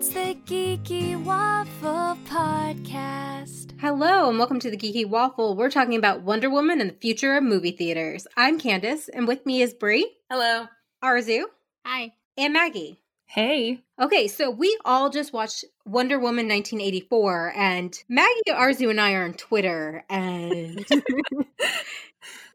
It's the Geeky Waffle Podcast. Hello and welcome to the Geeky Waffle. We're talking about Wonder Woman and the future of movie theaters. I'm Candace and with me is Bri. Hello. Arezou. Hi. And Maggie. Hey. Okay, so we all just watched Wonder Woman 1984 and Maggie, Arezou, and I are on Twitter and...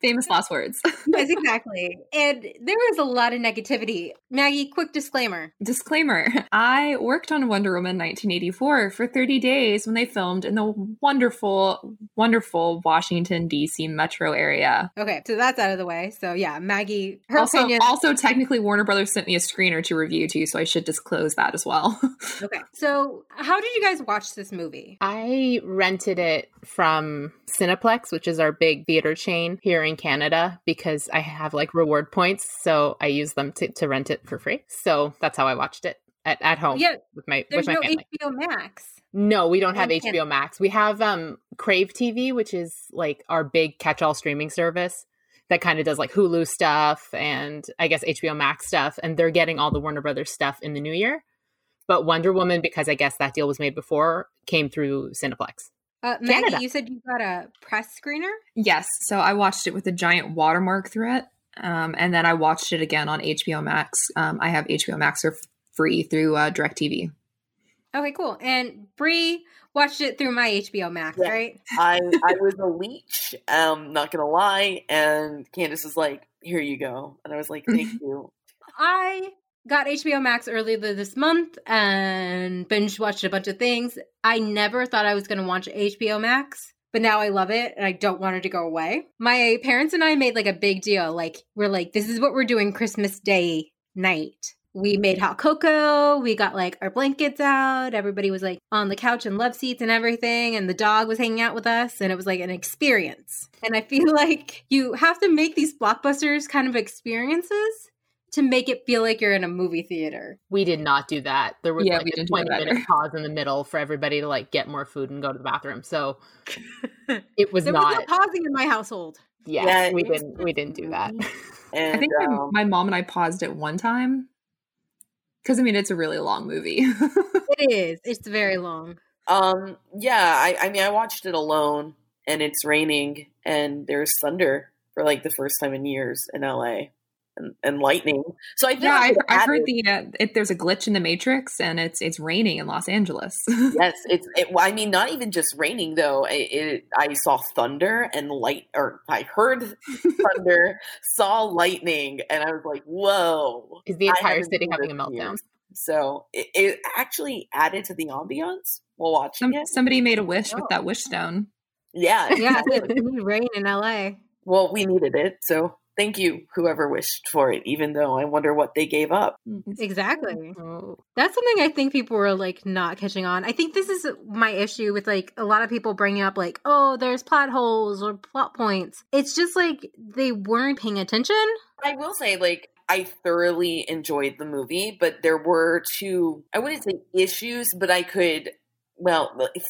Famous last words. Yes, exactly. And there was a lot of negativity. Maggie, quick disclaimer. Disclaimer. I worked on Wonder Woman 1984 for 30 days when they filmed in the wonderful, wonderful Washington, D.C. metro area. Okay, so that's out of the way. So yeah, Maggie, her opinion. Also, technically, Warner Brothers sent me a screener to review too, so I should disclose that as well. Okay. So how did you guys watch this movie? I rented it from Cineplex, which is our big theater chain here in Canada, because I have like reward points, so I use them to rent it for free. So that's how I watched it at home. Yeah, with my family. HBO Max. No, we don't have HBO Max. We have Crave TV, which is like our big catch-all streaming service that kind of does like Hulu stuff and I guess HBO Max stuff, and they're getting all the Warner Brothers stuff in the new year. But Wonder Woman, because I guess that deal was made before, came through Cineplex. Maggie, you said you got a press screener? Yes. So I watched it with a giant watermark through it. And then I watched it again on HBO Max. I have HBO Max for free through DirecTV. Okay, cool. And Bri watched it through my HBO Max, yeah. Right? I was a leech, not going to lie. And Candace was like, here you go. And I was like, thank you. I got HBO Max earlier this month and binge watched a bunch of things. I never thought I was going to watch HBO Max, but now I love it and I don't want it to go away. My parents and I made like a big deal. Like, we're like, this is what we're doing Christmas Day night. We made hot cocoa. We got like our blankets out. Everybody was like on the couch and love seats and everything. And the dog was hanging out with us. And it was like an experience. And I feel like you have to make these blockbusters kind of experiences to make it feel like you're in a movie theater. We did not do that. There was like a 20-minute pause in the middle for everybody to like get more food and go to the bathroom. So it was there was no pausing in my household. Yeah, we didn't do that. And, I think my mom and I paused it one time because I mean it's a really long movie. It is. It's very long. I watched it alone, and it's raining, and there's thunder for like the first time in years in LA. And lightning. So I think I've heard there's a glitch in the Matrix, and it's raining in Los Angeles. Yes, not even just raining though. I saw thunder and light, or I heard thunder, saw lightning, and I was like, "Whoa!" Is the entire city having a meltdown? So it actually added to the ambiance while watching it. Somebody made a wish with that wish stone. Yeah, exactly. Rain in LA. Well, we needed it, so. Thank you, whoever wished for it, even though I wonder what they gave up. Exactly. Oh. That's something I think people were, like, not catching on. I think this is my issue with, like, a lot of people bringing up, like, oh, there's plot holes or plot points. It's just, like, they weren't paying attention. I will say, like, I thoroughly enjoyed the movie, but there were two, I wouldn't say issues, but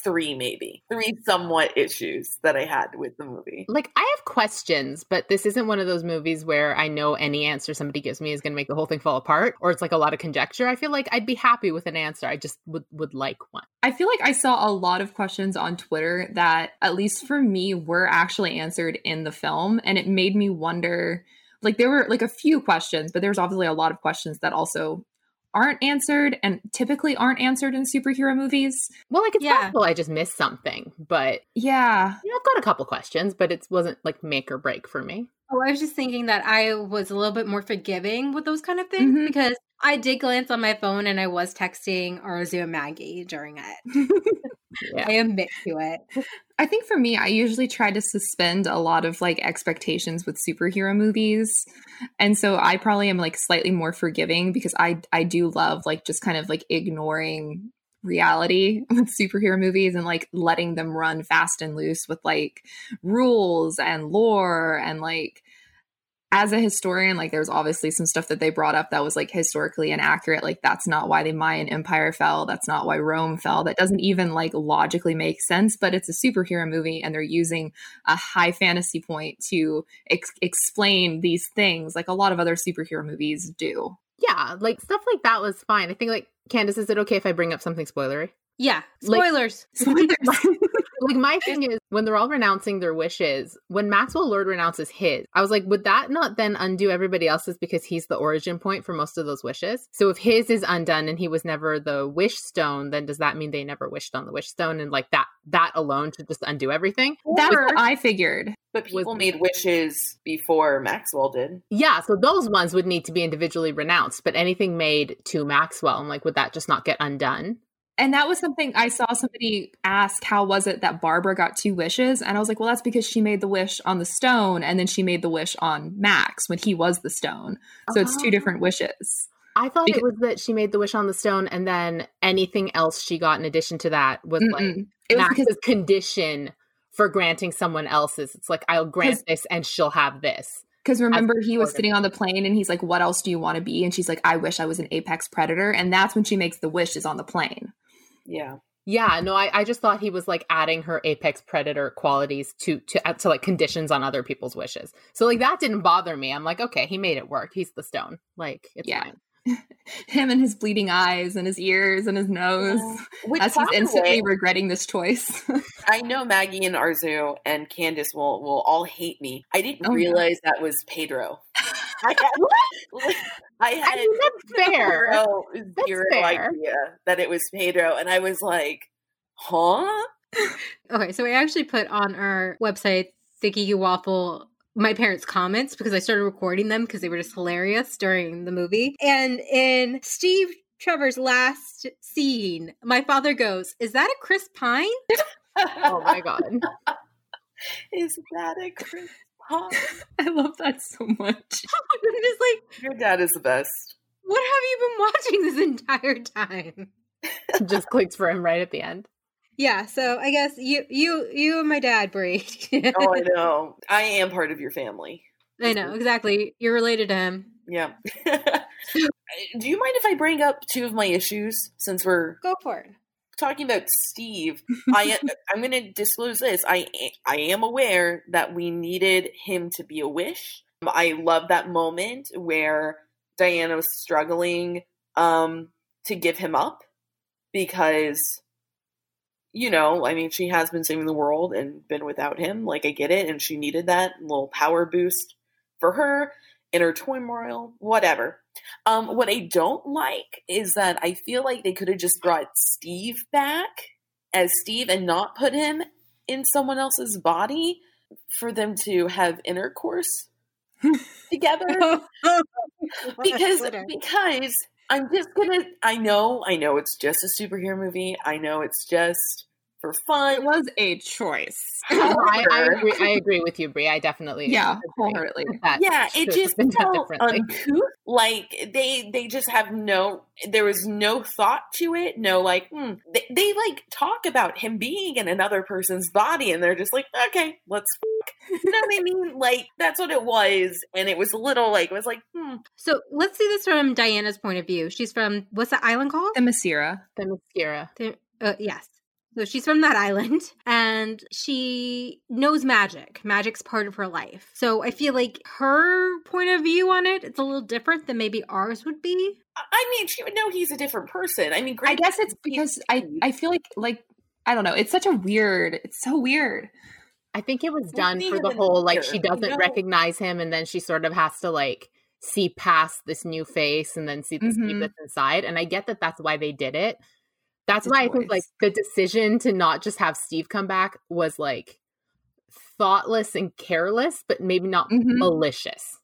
three somewhat issues that I had with the movie. Like, I have questions, but this isn't one of those movies where I know any answer somebody gives me is going to make the whole thing fall apart, or it's like a lot of conjecture. I feel like I'd be happy with an answer. I just would like one. I feel like I saw a lot of questions on Twitter that, at least for me, were actually answered in the film, and it made me wonder, like, there were like a few questions, but there's obviously a lot of questions that also aren't answered and typically aren't answered in superhero movies. Well, like, it's possible I just missed something, but I've got a couple questions, but it wasn't like make or break for me. Oh, I was just thinking that I was a little bit more forgiving with those kind of things because I did glance on my phone and I was texting Arezou and Maggie during it. I admit to it. I think for me, I usually try to suspend a lot of like expectations with superhero movies. And so I probably am like slightly more forgiving because I do love like just kind of like ignoring reality with superhero movies and like letting them run fast and loose with like rules and lore. And like, as a historian, like there's obviously some stuff that they brought up that was like historically inaccurate. Like, that's not why the Mayan Empire fell. That's not why Rome fell. That doesn't even like logically make sense, but it's a superhero movie and they're using a high fantasy point to explain these things like a lot of other superhero movies do. Yeah, like stuff like that was fine. I think, like, Candace, is it okay if I bring up something spoilery? Yeah, spoilers. Spoilers. Like, my thing is, when they're all renouncing their wishes, when Maxwell Lord renounces his, I was like, would that not then undo everybody else's, because he's the origin point for most of those wishes? So if his is undone and he was never the wish stone, then does that mean they never wished on the wish stone? And like that alone to just undo everything? That's what I figured. But people made wishes before Maxwell did. Yeah, so those ones would need to be individually renounced, but anything made to Maxwell, I'm like, would that just not get undone? And that was something I saw somebody ask, how was it that Barbara got two wishes? And I was like, well, that's because she made the wish on the stone, and then she made the wish on Max when he was the stone. So it's two different wishes. I thought it was that she made the wish on the stone, and then anything else she got in addition to that was like it was Max's condition for granting someone else's. It's like, I'll grant this and she'll have this. Because remember, he was sitting on the plane and he's like, what else do you want to be? And she's like, I wish I was an apex predator. And that's when she makes the wish, is on the plane. Yeah. Yeah. No, I just thought he was like adding her apex predator qualities to like conditions on other people's wishes. So like that didn't bother me. I'm like, okay, he made it work. He's the stone. Like, it's fine. Him and his bleeding eyes and his ears and his nose. Yeah. As he's instantly regretting this choice. I know Maggie and Arezou and Candace will all hate me. I didn't realize that was Pedro. I had zero idea that it was Pedro, and I was like, huh? Okay, so I actually put on our website, the Geeky Waffle, my parents' comments, because I started recording them because they were just hilarious during the movie. And in Steve Trevor's last scene, my father goes, "Is that a Chris Pine?" Oh my God. Is that a Chris Pine? I love that so much. I'm just like, your dad is the best. What have you been watching this entire time? Just clicked for him right at the end. Yeah, so I guess you and my dad, Bri. Oh, I know. I am part of your family. I know, exactly. You're related to him. Yeah. Do you mind if I bring up two of my issues, since we're... Go for it. Talking about Steve, I'm going to disclose this. I am aware that we needed him to be a wish. I love that moment where Diana was struggling to give him up, because... You know, I mean, she has been saving the world and been without him. Like, I get it. And she needed that little power boost for her in her turmoil, whatever. What I don't like is that I feel like they could have just brought Steve back as Steve and not put him in someone else's body for them to have intercourse together. Because I'm just going to, I know it's just a superhero movie. I know it's just for fun. It was a choice. I agree with you, Bri. I definitely wholeheartedly. Yeah, it just felt uncouth. Like, they just have there was no thought to it. No, like, They like talk about him being in another person's body, and they're just like, okay, let's you know what I mean? Like, that's what it was. And it was a little like, it was like, So let's see this from Diana's point of view. She's from, what's the island called? Themyscira. Themyscira. Yes. So she's from that island, and she knows magic. Magic's part of her life. So I feel like her point of view on it, it's a little different than maybe ours would be. I mean, she would know he's a different person. I mean, I guess it's because I feel like, I don't know. It's such a weird, it's so weird. I think it was done for the whole, like, she doesn't recognize him, and then she sort of has to, like, see past this new face and then see this deep that's inside. And I get that that's why they did it. That's why I think, like, the decision to not just have Steve come back was, like, thoughtless and careless, but maybe not malicious.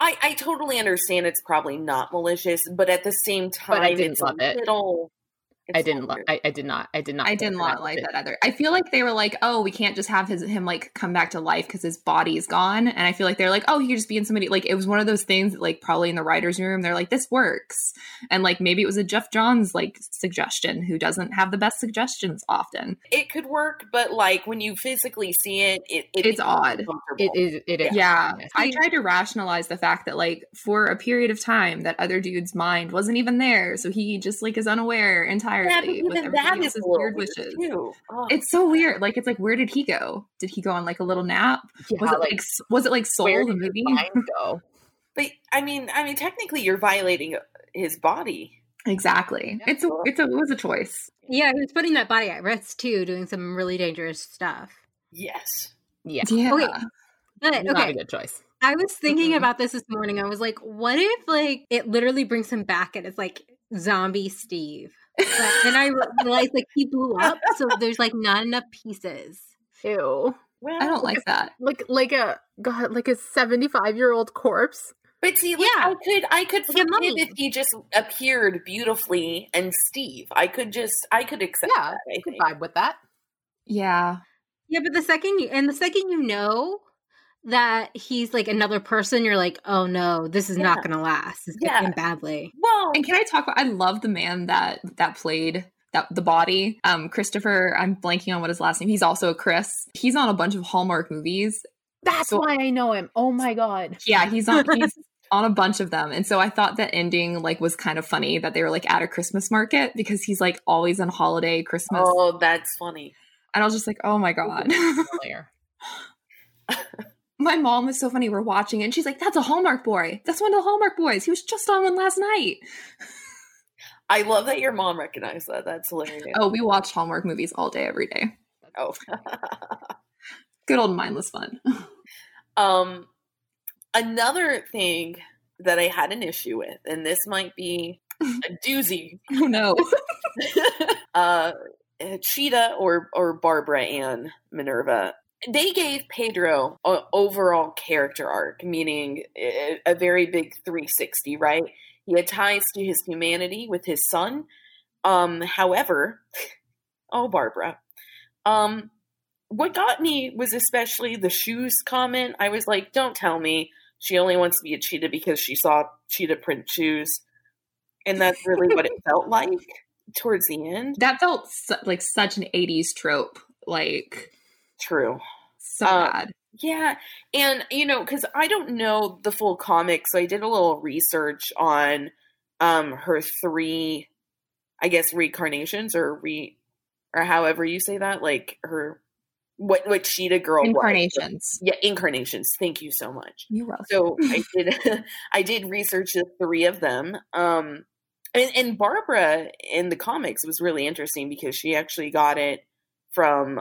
I totally understand it's probably not malicious, but at the same time, but I didn't love it. I did not like that either. I feel like they were like, oh, we can't just have him like come back to life because his body's gone. And I feel like they're like, oh, he could just be in somebody. Like, it was one of those things that, like, probably in the writer's room, they're like, this works. And like, maybe it was a Geoff Johns like suggestion, who doesn't have the best suggestions often. It could work, but like when you physically see it, it's odd. It is. Yeah. I tried to rationalize the fact that, like, for a period of time, that other dude's mind wasn't even there. So he just like is unaware entirely. Yeah, but even that is weird wishes. Too. Oh. It's so weird. Like, it's like, where did he go? Did he go on like a little nap? Yeah, was it like soul, the movie? But I mean, technically, you're violating his body. Exactly. Yeah. It was a choice. Yeah, he was putting that body at risk too, doing some really dangerous stuff. Yes. Yeah. Okay. But, not a good choice. I was thinking about this morning. I was like, what if it literally brings him back and it's zombie Steve? And I realized he blew up, so there's not enough pieces. Ew. Well, I don't like that. Like a 75-year-old corpse. But see, I could forgive if he just appeared beautifully and Steve. I could accept that. Yeah, I could vibe with that. Yeah. Yeah, but the second you know that he's another person, you're like, oh no, this is not gonna last. It's gonna end badly. Well, and can I talk about, I love the man that played the body, Christopher, I'm blanking on what his last name, he's also a Chris, he's on a bunch of Hallmark movies, that's why I know him. Oh my god, yeah, he's on a bunch of them. And so I thought that ending was kind of funny that they were at a Christmas market, because he's always on holiday Christmas. Oh, that's funny. And I was just like, oh my god. My mom was so funny. We're watching it, and she's like, that's a Hallmark boy. That's one of the Hallmark boys. He was just on one last night. I love that your mom recognized that. That's hilarious. Oh, we watched Hallmark movies all day, every day. Oh. Good old mindless fun. Another thing that I had an issue with, and this might be a doozy. Oh, no. Cheetah or Barbara Ann Minerva. They gave Pedro an overall character arc, meaning a very big 360, right? He had ties to his humanity with his son. However, oh, Barbara. What got me was especially the shoes comment. I was like, don't tell me she only wants to be a cheetah because she saw cheetah print shoes. And that's really what it felt like towards the end. That felt like such an 80s trope, True. So bad. Yeah. And, because I don't know the full comic, so I did a little research on her three, I guess, reincarnations or however you say that, her, what Cheetah Girl incarnations. Was. Yeah, incarnations. Thank you so much. You're welcome. So I did research the three of them. And Barbara in the comics was really interesting because she actually got it from,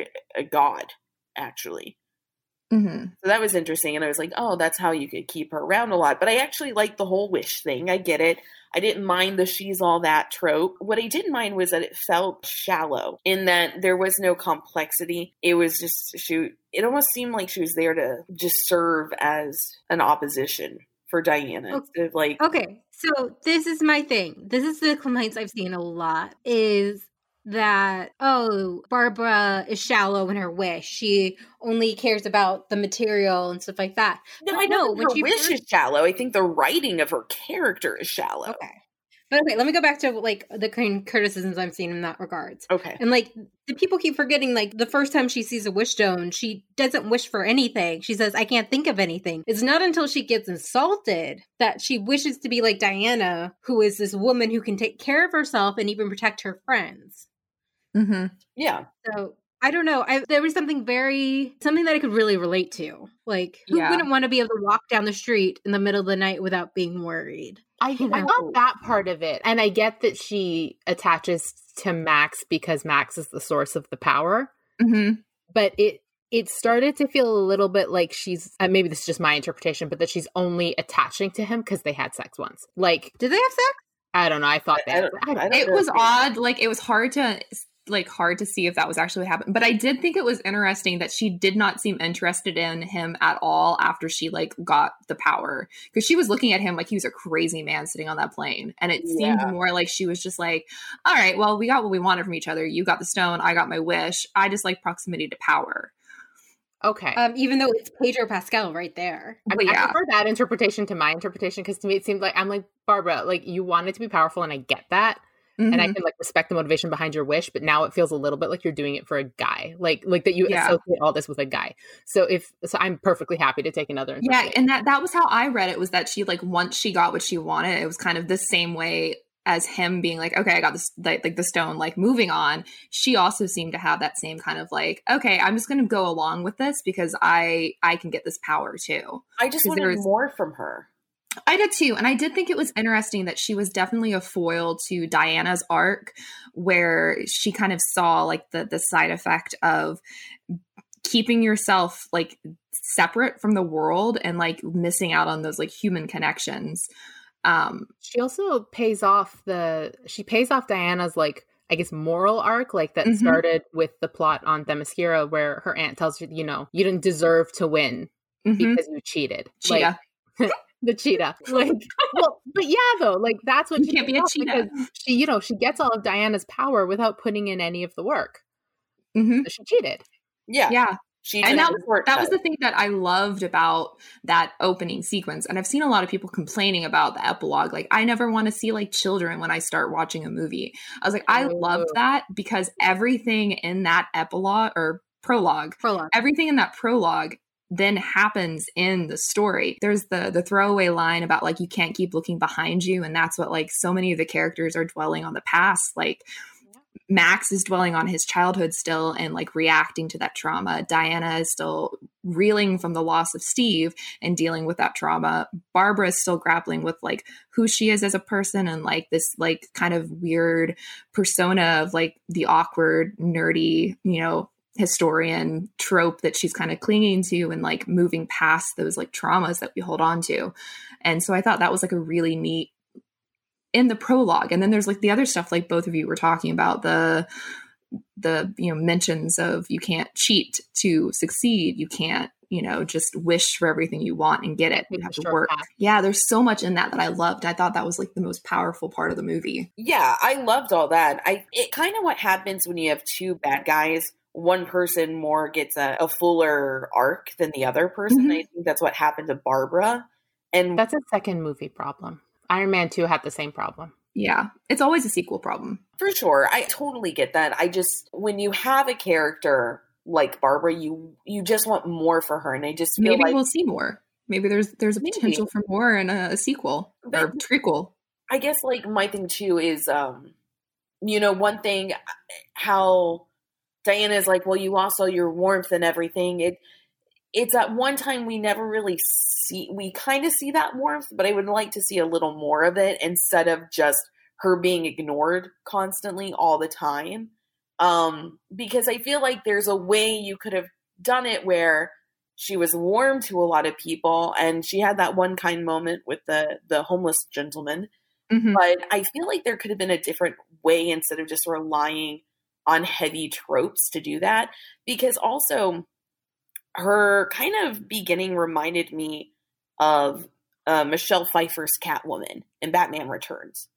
a god, actually. Mm-hmm. So that was interesting. And I was like, oh, that's how you could keep her around a lot. But I actually liked the whole wish thing. I get it. I didn't mind the she's all that trope. What I didn't mind was that it felt shallow in that there was no complexity. It was just, it almost seemed like she was there to just serve as an opposition for Diana. Okay. Instead of okay, so this is my thing. This is the complaints I've seen a lot is that, oh, Barbara is shallow in her wish. She only cares about the material and stuff like that. No, I know. When she wish is shallow. I think the writing of her character is shallow. Okay. But okay, let me go back to the kind of criticisms I'm seeing in that regards. Okay. And the people keep forgetting the first time she sees a wish stone, she doesn't wish for anything. She says, I can't think of anything. It's not until she gets insulted that she wishes to be like Diana, who is this woman who can take care of herself and even protect her friends. Mm-hmm. Yeah. So I don't know. There was something that I could really relate to. Who wouldn't want to be able to walk down the street in the middle of the night without being worried? I love that part of it. And I get that she attaches to Max because Max is the source of the power. Mm-hmm. But it started to feel a little bit like she's, maybe this is just my interpretation, but that she's only attaching to him because they had sex once. Did they have sex? I don't know. I thought that. It was odd. It was hard to... hard to see if that was actually what happened. But I did think it was interesting that she did not seem interested in him at all after she got the power, because she was looking at him like he was a crazy man sitting on that plane, and it seemed more like she was just like, all right, well, we got what we wanted from each other. You got the stone, I got my wish. I just like proximity to power. Okay. Even though it's Pedro Pascal right there. I prefer that interpretation to my interpretation, because to me it seemed like, I'm like, Barbara, you wanted to be powerful and I get that. Mm-hmm. And I can respect the motivation behind your wish, but now it feels a little bit like you're doing it for a guy, like that you associate all this with a guy. So I'm perfectly happy to take another. Yeah, and that was how I read it, was that she once she got what she wanted, it was kind of the same way as him being like, okay, I got this, like the stone, like moving on. She also seemed to have that same kind of like, okay, I'm just going to go along with this because I can get this power too. I just wanted more from her. I did too. And I did think it was interesting that she was definitely a foil to Diana's arc, where she kind of saw like the side effect of keeping yourself like separate from the world and like missing out on those like human connections. She also pays off Diana's like, I guess, moral arc, like that started with the plot on Themyscira, where her aunt tells her, you know, you didn't deserve to win because you cheated. Cheetah. Like, the cheetah. Like, well, but yeah, though, like that's what you can't be a cheetah. She, you know, she gets all of Diana's power without putting in any of the work. So she cheated. Yeah. Yeah. And that was the thing that I loved about that opening sequence. And I've seen a lot of people complaining about the epilogue. Like, I never want to see like children when I start watching a movie. I was like, I love that because everything in that epilogue or prologue, everything in that prologue then happens in the story. There's the throwaway line about like, you can't keep looking behind you. And that's what like so many of the characters are dwelling on the past. Like, Max is dwelling on his childhood still and like reacting to that trauma. Diana is still reeling from the loss of Steve and dealing with that trauma. Barbara is still grappling with like who she is as a person and like this like kind of weird persona of like the awkward, nerdy, you know, historian trope that she's kind of clinging to and like moving past those like traumas that we hold on to. And so I thought that was like a really neat in the prologue. And then there's like the other stuff, like both of you were talking about, the, you know, mentions of you can't cheat to succeed. You can't, you know, just wish for everything you want and get it. You have to work. Yeah. There's so much in that that I loved. I thought that was like the most powerful part of the movie. Yeah. I loved all that. It kind of what happens when you have two bad guys, one person more gets a fuller arc than the other person. I think that's what happened to Barbara. And that's a second movie problem. Iron Man 2 had the same problem. Yeah. It's always a sequel problem. For sure. I totally get that. I just, when you have a character like Barbara, you just want more for her. And I just feel maybe we'll see more. Maybe there's a potential for more in a sequel or trequel. I guess like my thing too is, you know, one thing, how Diana's like, well, you lost all your warmth and everything. It's at one time we never really see, we kind of see that warmth, but I would like to see a little more of it instead of just her being ignored constantly all the time. Because I feel like there's a way you could have done it where she was warm to a lot of people and she had that one kind moment with the homeless gentleman. But I feel like there could have been a different way instead of just relying on heavy tropes to do that. Because also, her kind of beginning reminded me of Michelle Pfeiffer's Catwoman in Batman Returns.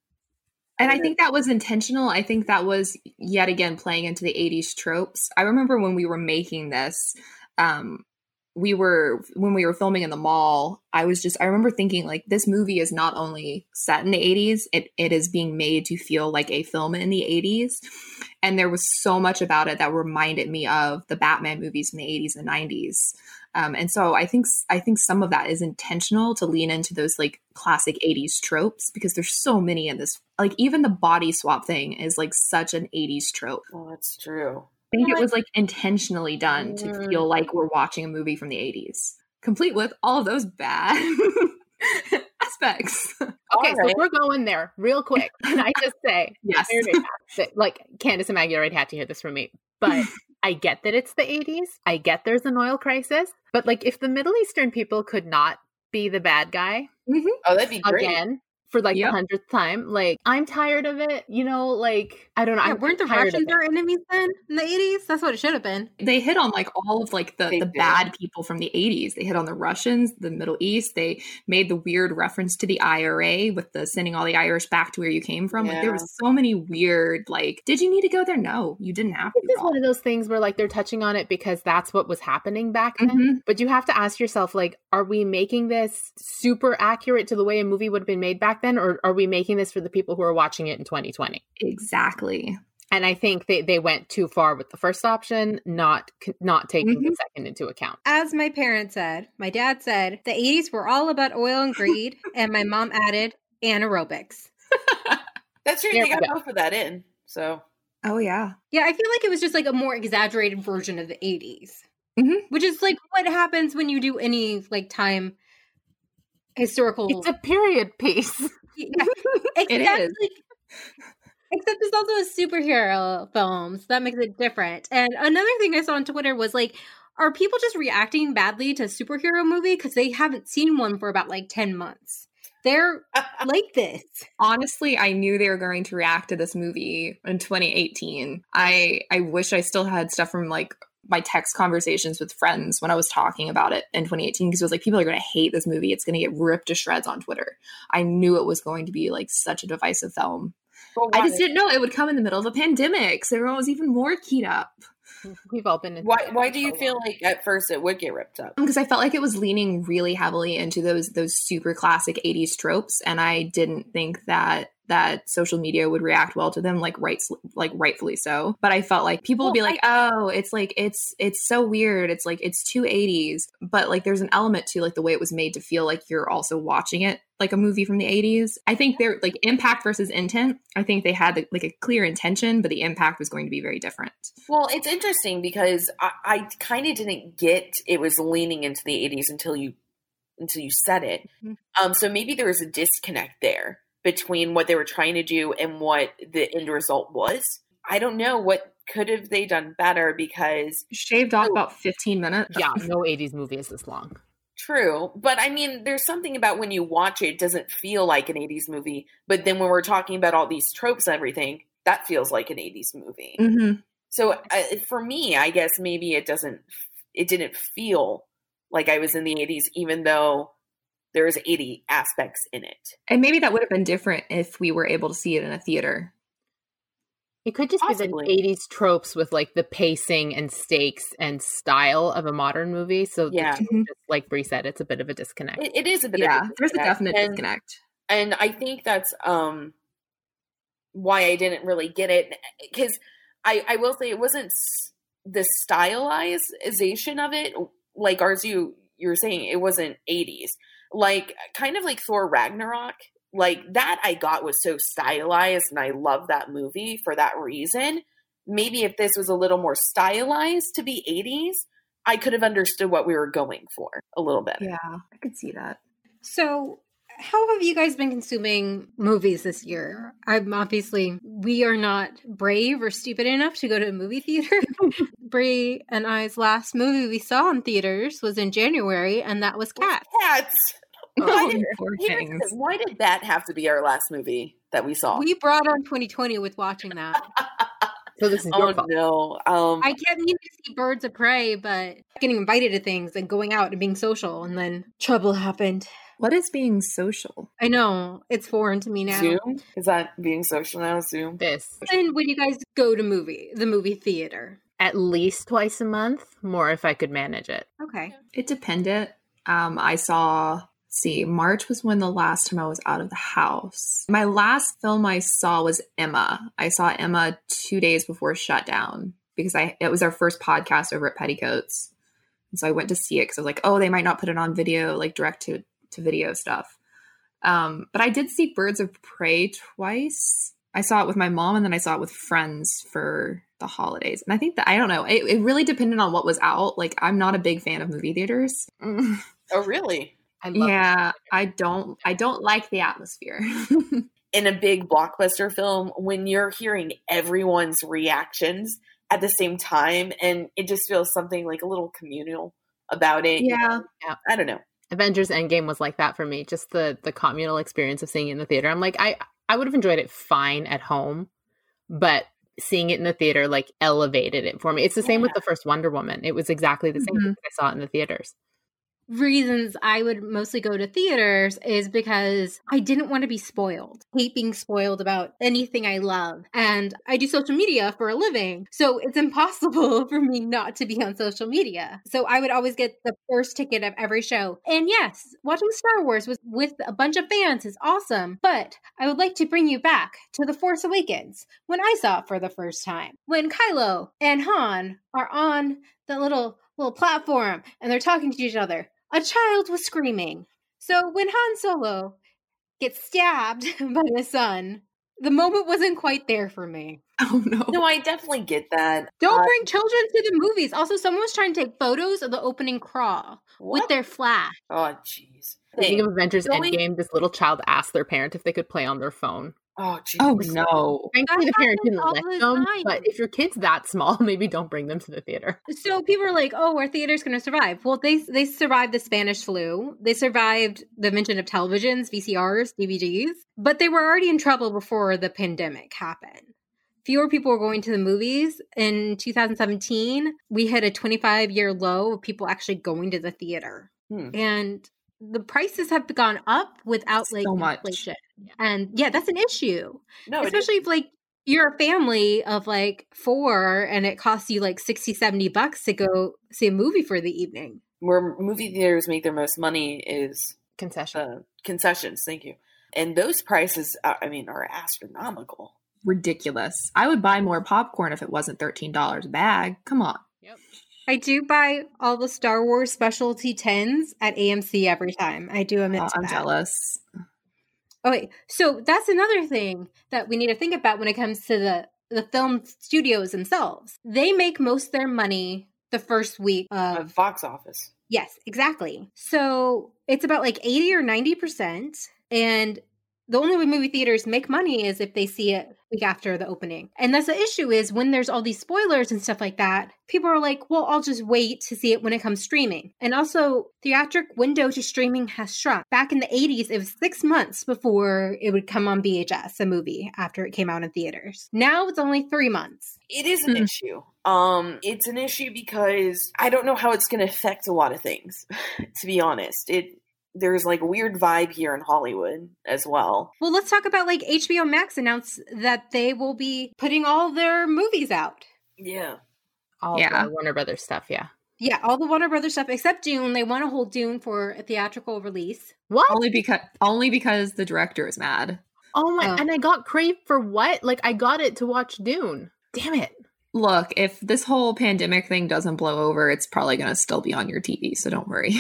And I think that was intentional. I think that was, yet again, playing into the 80s tropes. I remember when we were making this, when we were filming in the mall, I remember thinking like, this movie is not only set in the 80s, it is being made to feel like a film in the 80s. And there was so much about it that reminded me of the Batman movies in the 80s and 90s. And so I think some of that is intentional to lean into those like classic 80s tropes, because there's so many in this, like even the body swap thing is like such an 80s trope. Oh, that's true. I think it was like intentionally done to feel like we're watching a movie from the 80s, complete with all of those bad aspects. Okay, so we're going there real quick. Can I just say, yes, like Candace and Maggie already had to hear this from me, but I get that it's the 80s. I get there's an oil crisis, but like if the Middle Eastern people could not be the bad guy, oh, that'd be great. Again, for like the 100th time. Like, I'm tired of it. You know, like, I don't know. Yeah, weren't the Russians our enemies then in the 80s? That's what it should have been. They hit on like all of like the bad people from the 80s. They hit on the Russians, the Middle East. They made the weird reference to the IRA with the sending all the Irish back to where you came from. Yeah. Like, there was so many weird, like, did you need to go there? No, you didn't have to. This is one of those things where like they're touching on it because that's what was happening back then. But you have to ask yourself, like, are we making this super accurate to the way a movie would have been made back then, or are we making this for the people who are watching it in 2020? Exactly. And I think they went too far with the first option, not taking the second into account. As my parents said, my dad said, the 80s were all about oil and greed, and my mom added anaerobics. That's true. They got both of that in. So. Oh, yeah. Yeah, I feel like it was just like a more exaggerated version of the 80s, which is like what happens when you do any like time historical. It's a period piece. Yeah. It is. Except it's also a superhero film, so that makes it different. And another thing I saw on Twitter was like, are people just reacting badly to a superhero movie? Because they haven't seen one for about like 10 months. They're like this. Honestly, I knew they were going to react to this movie in 2018. I wish I still had stuff from like my text conversations with friends when I was talking about it in 2018, because it was like, people are going to hate this movie. It's going to get ripped to shreds on Twitter. I knew it was going to be like such a divisive film. Well, I just didn't know it would come in the middle of a pandemic, so everyone was even more keyed up. We've all been. Why do you feel like at first it would get ripped up? Because I felt like it was leaning really heavily into those super classic 80s tropes, and I didn't think that social media would react well to them, like rightfully so. But I felt like people would be like, oh, it's like it's so weird. It's like it's too 80s, but like there's an element to like the way it was made to feel like you're also watching it like a movie from the 80s. I think they're like impact versus intent. I think they had like a clear intention, but the impact was going to be very different. Well, it's interesting because I kind of didn't get it was leaning into the 80s until you said it. So maybe there was a disconnect there between what they were trying to do and what the end result was. I don't know, what could have they done better? Because shaved off about 15 minutes. Yeah, no 80s movie is this long. True. But I mean, there's something about when you watch it, it doesn't feel like an 80s movie. But then when we're talking about all these tropes and everything, that feels like an 80s movie. Mm-hmm. So for me, I guess maybe it didn't feel like I was in the 80s, even though there's 80 aspects in it. And maybe that would have been different if we were able to see it in a theater. It could just possibly be the 80s tropes with like the pacing and stakes and style of a modern movie. So yeah, just like Bri said, it's a bit of a disconnect. It is a bit of a disconnect. There's a definite disconnect. And I think that's why I didn't really get it. Because I will say it wasn't the stylization of it. Like Arezou, you were saying, it wasn't 80s. Like, kind of like Thor Ragnarok, like that I got was so stylized, and I love that movie for that reason. Maybe if this was a little more stylized to be 80s, I could have understood what we were going for a little bit. Yeah, I could see that. So how have you guys been consuming movies this year? We are not brave or stupid enough to go to a movie theater. Bri and I's last movie we saw in theaters was in January, and that was Cats. Cats. Why did that have to be our last movie that we saw? We brought on 2020 with watching that. So this is your fault. No. I kept needing to see Birds of Prey, but getting invited to things and going out and being social, and then trouble happened. What is being social? I know. It's foreign to me now. Zoom? Is that being social now? Zoom? This. And when you guys go to the movie theater? At least twice a month. More if I could manage it. Okay. It depended. March was when the last time I was out of the house. My last film I saw was Emma. I saw Emma 2 days before shutdown because it was our first podcast over at Petticoats. And so I went to see it because I was like, oh, they might not put it on video, like direct to video stuff. But I did see Birds of Prey twice. I saw it with my mom, and then I saw it with friends for the holidays. And I think that, I don't know, it really depended on what was out. Like, I'm not a big fan of movie theaters. Oh, really? I don't like the atmosphere. In a big blockbuster film, when you're hearing everyone's reactions at the same time, and it just feels something like a little communal about it. Yeah. I don't know. Avengers Endgame was like that for me. Just the communal experience of seeing it in the theater. I'm like, I would have enjoyed it fine at home, but seeing it in the theater like elevated it for me. It's the same with the first Wonder Woman. It was exactly the same as I saw it in the theaters. Reasons I would mostly go to theaters is because I didn't want to be spoiled. I hate being spoiled about anything I love. And I do social media for a living. So it's impossible for me not to be on social media. So I would always get the first ticket of every show. And yes, watching Star Wars with a bunch of fans is awesome. But I would like to bring you back to The Force Awakens, when I saw it for the first time. When Kylo and Han are on the little platform and they're talking to each other. A child was screaming. So when Han Solo gets stabbed by the sun, the moment wasn't quite there for me. Oh, no. No, I definitely get that. Don't bring children to the movies. Also, someone was trying to take photos of the opening crawl with their flash. Oh, jeez. Speaking of Avengers Endgame, this little child asked their parent if they could play on their phone. Oh, geez. Oh, no. Frankly, the parents didn't let them, but if your kid's that small, maybe don't bring them to the theater. So people are like, oh, our theater's going to survive. Well, they survived the Spanish flu. They survived the invention of televisions, VCRs, DVDs, but they were already in trouble before the pandemic happened. Fewer people were going to the movies. In 2017, we hit a 25-year low of people actually going to the theater. And the prices have gone up without like inflation. And yeah, that's an issue. No, especially if like you're a family of like four and it costs you like $60-$70 to go see a movie for the evening. Where movie theaters make their most money is concessions. Thank you. And those prices, I mean, are astronomical. Ridiculous. I would buy more popcorn if it wasn't $13 a bag. Come on. Yep. I do buy all the Star Wars specialty 10s at AMC every time. I do admit to that. I'm jealous. Oh, wait. So that's another thing that we need to think about when it comes to the film studios themselves. They make most of their money the first week of box office. Yes, exactly. So it's about like 80 or 90%. And the only way movie theaters make money is if they see it week after the opening. And that's the issue is when there's all these spoilers and stuff like that, people are like, well, I'll just wait to see it when it comes streaming. And also, theatric window to streaming has shrunk. Back in the 80s, it was 6 months before it would come on VHS, a movie, after it came out in theaters. Now it's only 3 months. It is an issue. It's an issue because I don't know how it's going to affect a lot of things, to be honest. There's like a weird vibe here in Hollywood as well. Well, let's talk about like HBO Max announced that they will be putting all their movies out. Yeah. All the Warner Brothers stuff, yeah. Yeah, all the Warner Brothers stuff except Dune. They want to hold Dune for a theatrical release. What? Only because the director is mad. Oh my, and I got Crave for what? Like I got it to watch Dune. Damn it. Look, if this whole pandemic thing doesn't blow over, it's probably going to still be on your TV, so don't worry.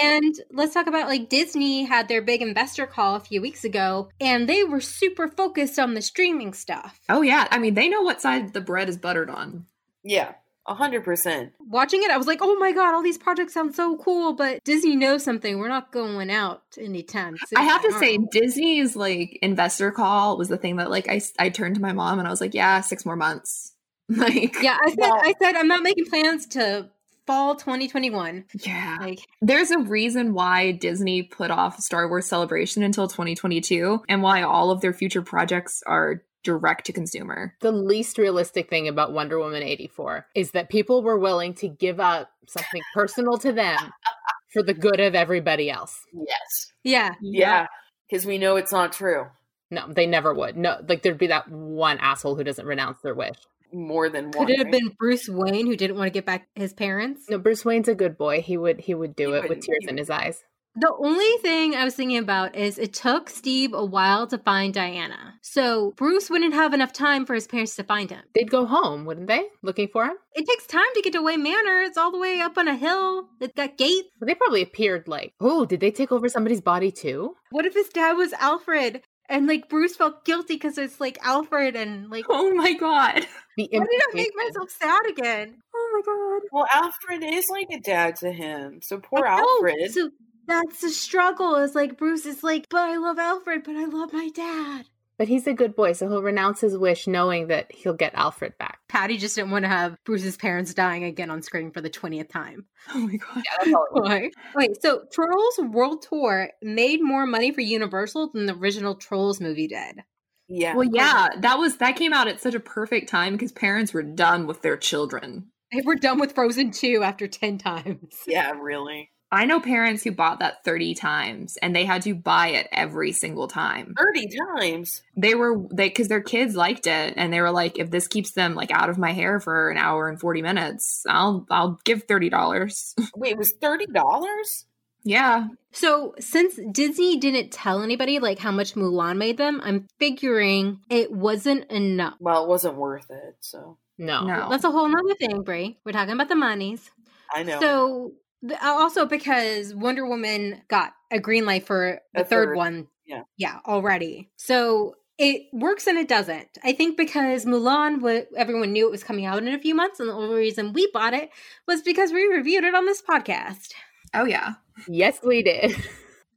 And let's talk about, like, Disney had their big investor call a few weeks ago, and they were super focused on the streaming stuff. Oh, yeah. I mean, they know what side the bread is buttered on. Yeah, 100%. Watching it, I was like, oh, my God, all these projects sound so cool, but Disney knows something. We're not going out anytime soon. I have to say, Disney's, like, investor call was the thing that, like, I turned to my mom, and I was like, yeah, 6 more months. Like, yeah, I said I'm not making plans to fall 2021. Yeah. Like, there's a reason why Disney put off Star Wars Celebration until 2022 and why all of their future projects are direct to consumer. The least realistic thing about Wonder Woman 84 is that people were willing to give up something personal to them for the good of everybody else. Yes. Yeah. Yeah. Because we know it's not true. No, they never would. No, like there'd be that one asshole who doesn't renounce their wish. More than one. Could it have been Bruce Wayne who didn't want to get back his parents? No, Bruce Wayne's a good boy. He would do it with tears in his eyes. The only thing I was thinking about is it took Steve a while to find Diana. So Bruce wouldn't have enough time for his parents to find him. They'd go home, wouldn't they? Looking for him? It takes time to get to Wayne Manor. It's all the way up on a hill. It's got gates. They probably appeared like, oh, did they take over somebody's body too? What if his dad was Alfred? And, like, Bruce felt guilty because it's, like, Alfred and, like... Oh, my God. Why did I make myself sad again? Oh, my God. Well, Alfred is, like, a dad to him. So, poor Alfred. So, that's the struggle. It's, like, Bruce is, like, but I love Alfred, but I love my dad. But he's a good boy, so he'll renounce his wish knowing that he'll get Alfred back. Patty just didn't want to have Bruce's parents dying again on screen for the 20th time. Oh my God. Yeah, boy. Wait, so Trolls World Tour made more money for Universal than the original Trolls movie did. Yeah. Well, yeah, that came out at such a perfect time because parents were done with their children. They were done with Frozen 2 after 10 times. Yeah, really. I know parents who bought that 30 times and they had to buy it every single time. 30 times? Because their kids liked it and they were like, if this keeps them like out of my hair for an hour and 40 minutes, I'll give $30. Wait, it was $30? Yeah. So since Disney didn't tell anybody like how much Mulan made them, I'm figuring it wasn't enough. Well, it wasn't worth it. So no. That's a whole nother thing, Bri. We're talking about the monies. I know. So... Also because Wonder Woman got a green light for the third one. Yeah. Yeah, already. So It works and it doesn't. I think because Mulan, everyone knew it was coming out in a few months, and the only reason we bought it was because we reviewed it on this podcast. Oh, yeah. Yes, we did.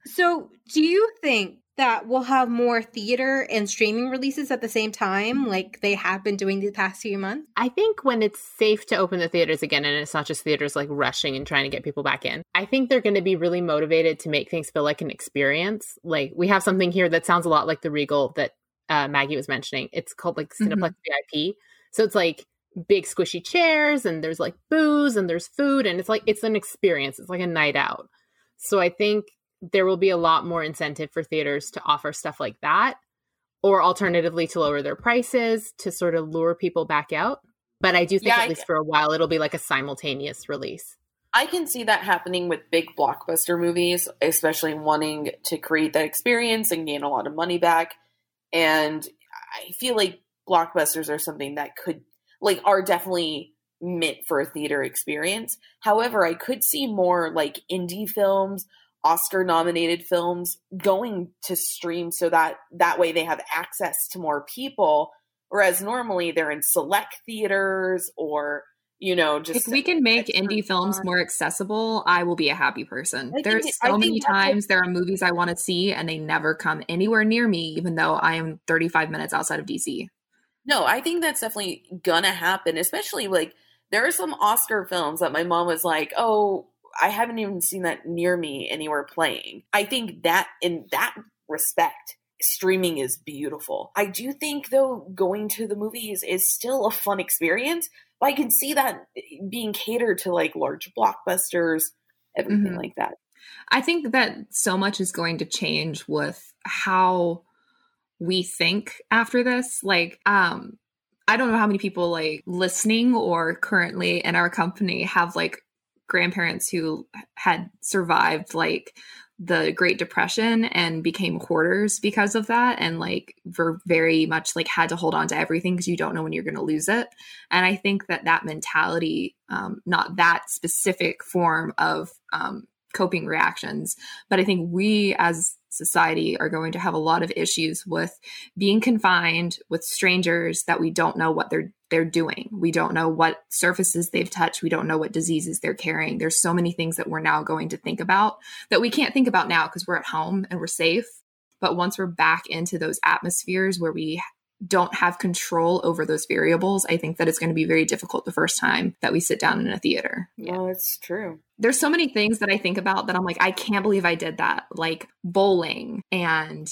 So do you think that we'll have more theater and streaming releases at the same time like they have been doing the past few months? I think when it's safe to open the theaters again, and it's not just theaters like rushing and trying to get people back in, I think they're going to be really motivated to make things feel like an experience. Like we have something here that sounds a lot like the Regal that Maggie was mentioning. It's called like Cineplex VIP. So it's like big squishy chairs, and there's like booze, and there's food, and it's like it's an experience. It's like a night out. So I think there will be a lot more incentive for theaters to offer stuff like that, or alternatively to lower their prices to sort of lure people back out. But I do think at least for a while it'll be like a simultaneous release. I can see that happening with big blockbuster movies, especially wanting to create that experience and gain a lot of money back. And I feel like blockbusters are something that could, like, are definitely meant for a theater experience. However, I could see more, like, indie films, Oscar-nominated films going to stream so that that way they have access to more people. Whereas normally they're in select theaters or, you know, just... If we can make indie films more accessible, I will be a happy person. There's so many times there are movies I want to see and they never come anywhere near me, even though I am 35 minutes outside of DC. No, I think that's definitely gonna happen, especially like there are some Oscar films that my mom was like, oh, I haven't even seen that near me anywhere playing. I think that in that respect, streaming is beautiful. I do think, though, going to the movies is still a fun experience. But I can see that being catered to like large blockbusters, everything like that. I think that so much is going to change with how we think after this. Like, I don't know how many people like listening or currently in our company have like grandparents who had survived like the Great Depression and became hoarders because of that, and like were very much like had to hold on to everything because you don't know when you're going to lose it. And I think that that mentality, not that specific form of coping reactions, but I think we as society are going to have a lot of issues with being confined with strangers that we don't know what they're doing. We don't know what surfaces they've touched. We don't know what diseases they're carrying. There's so many things that we're now going to think about that we can't think about now because we're at home and we're safe. But once we're back into those atmospheres where we don't have control over those variables, I think that it's going to be very difficult the first time that we sit down in a theater. Yeah, well, it's true. There's so many things that I think about that I'm like, I can't believe I did that. Like bowling and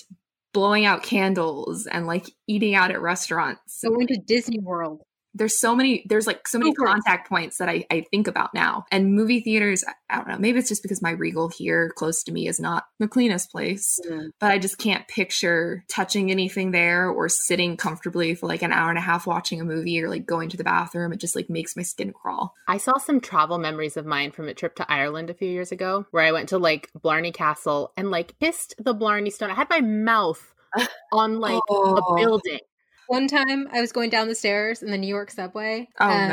blowing out candles and like eating out at restaurants. Going to Disney World. There's so many contact points that I think about now. And movie theaters, I don't know, maybe it's just because my Regal here close to me is not the cleanest place, but I just can't picture touching anything there or sitting comfortably for like an hour and a half watching a movie or like going to the bathroom. It just like makes my skin crawl. I saw some travel memories of mine from a trip to Ireland a few years ago where I went to like Blarney Castle and like kissed the Blarney Stone. I had my mouth on like a building. One time I was going down the stairs in the New York subway. I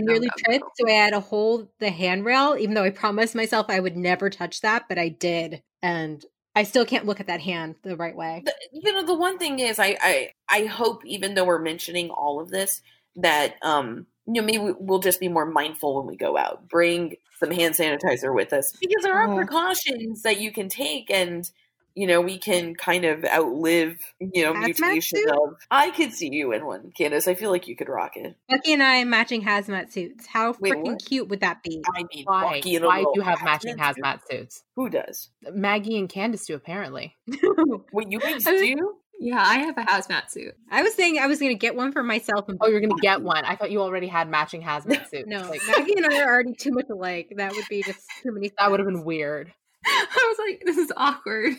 nearly tripped. So I had to hold the handrail, even though I promised myself I would never touch that, but I did. And I still can't look at that hand the right way. The one thing is I hope, even though we're mentioning all of this, that, maybe we'll just be more mindful when we go out, bring some hand sanitizer with us, because there are precautions that you can take, and we can kind of outlive, mutilation of... I could see you in one, Candace. I feel like you could rock it. Bucky and I are matching hazmat suits. How freaking cute would that be? I mean, why? Bucky and I do have matching hazmat suits. Who does? Maggie and Candace do, apparently. What, you guys do? Yeah, I have a hazmat suit. I was saying I was going to get one for myself. And you're going to get one. I thought you already had matching hazmat suits. No, Maggie and I are already too much alike. That would be just too many things. That would have been weird. I was like, this is awkward.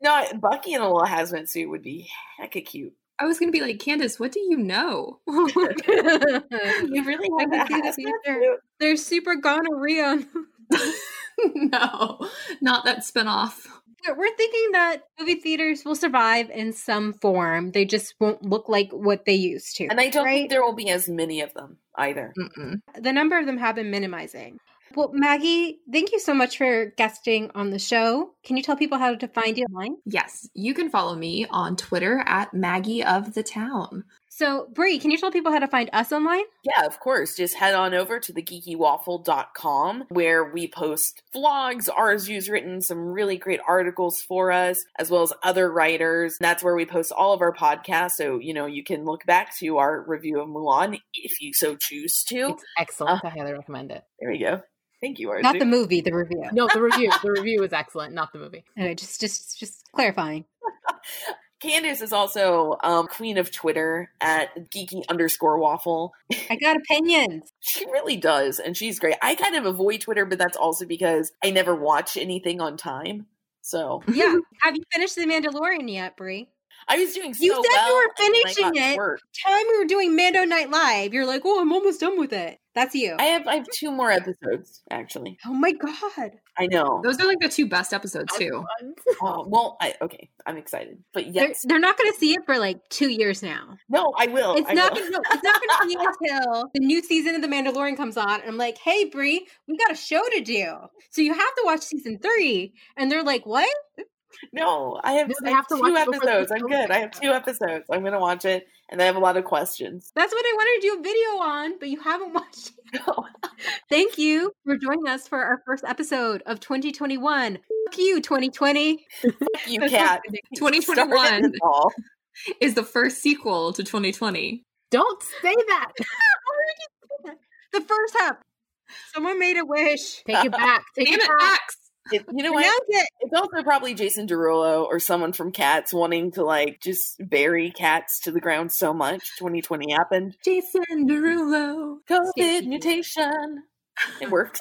No, Bucky in a little hazmat suit would be hecka cute. I was going to be like, Candace, what do you know? You really have a hazmat suit. They're super gonorrhea. No, not that spinoff. We're thinking that movie theaters will survive in some form. They just won't look like what they used to. And I don't think there will be as many of them either. The number of them have been minimizing. Well, Maggie, thank you so much for guesting on the show. Can you tell people how to find you online? Yes, you can follow me on Twitter at Maggie of the Town. So, Bri, can you tell people how to find us online? Yeah, of course. Just head on over to thegeekywaffle.com where we post vlogs. Arezou's written some really great articles for us, as well as other writers. That's where we post all of our podcasts. So, you know, you can look back to our review of Mulan if you so choose to. It's excellent. I highly recommend it. There we go. Thank you, Arezou. Not the movie, the review. No, the review. The review was excellent, not the movie. Anyway, just clarifying. Candace is also queen of Twitter at geeky_waffle. I got opinions. She really does. And she's great. I kind of avoid Twitter, but that's also because I never watch anything on time. So yeah. Have you finished The Mandalorian yet, Bri? I was doing so well. You said you were finishing it. Time we were doing Mando Night Live, you're like, oh, I'm almost done with it. That's you. I have two more episodes, actually. Oh my God. I know. Those are like the two best episodes, too. Oh, well, okay. I'm excited. But yes. They're not going to see it for like 2 years now. No, I will. It's not going to be until the new season of The Mandalorian comes on. And I'm like, hey, Bri, we got a show to do. So you have to watch season 3. And they're like, what? No, I have two episodes. I'm good. I have 2 episodes. I'm going to watch it. And I have a lot of questions. That's what I wanted to do a video on, but you haven't watched it. No. Thank you for joining us for our first episode of 2021. Fuck you, 2020. Fuck you, Kat. 2021 is the first sequel to 2020. Don't say that. The first half. Someone made a wish. Take it back. Take it back. You know what? It's also probably Jason Derulo or someone from Cats wanting to like just bury Cats to the ground so much. 2020 happened. Jason Derulo. COVID mutation. It worked.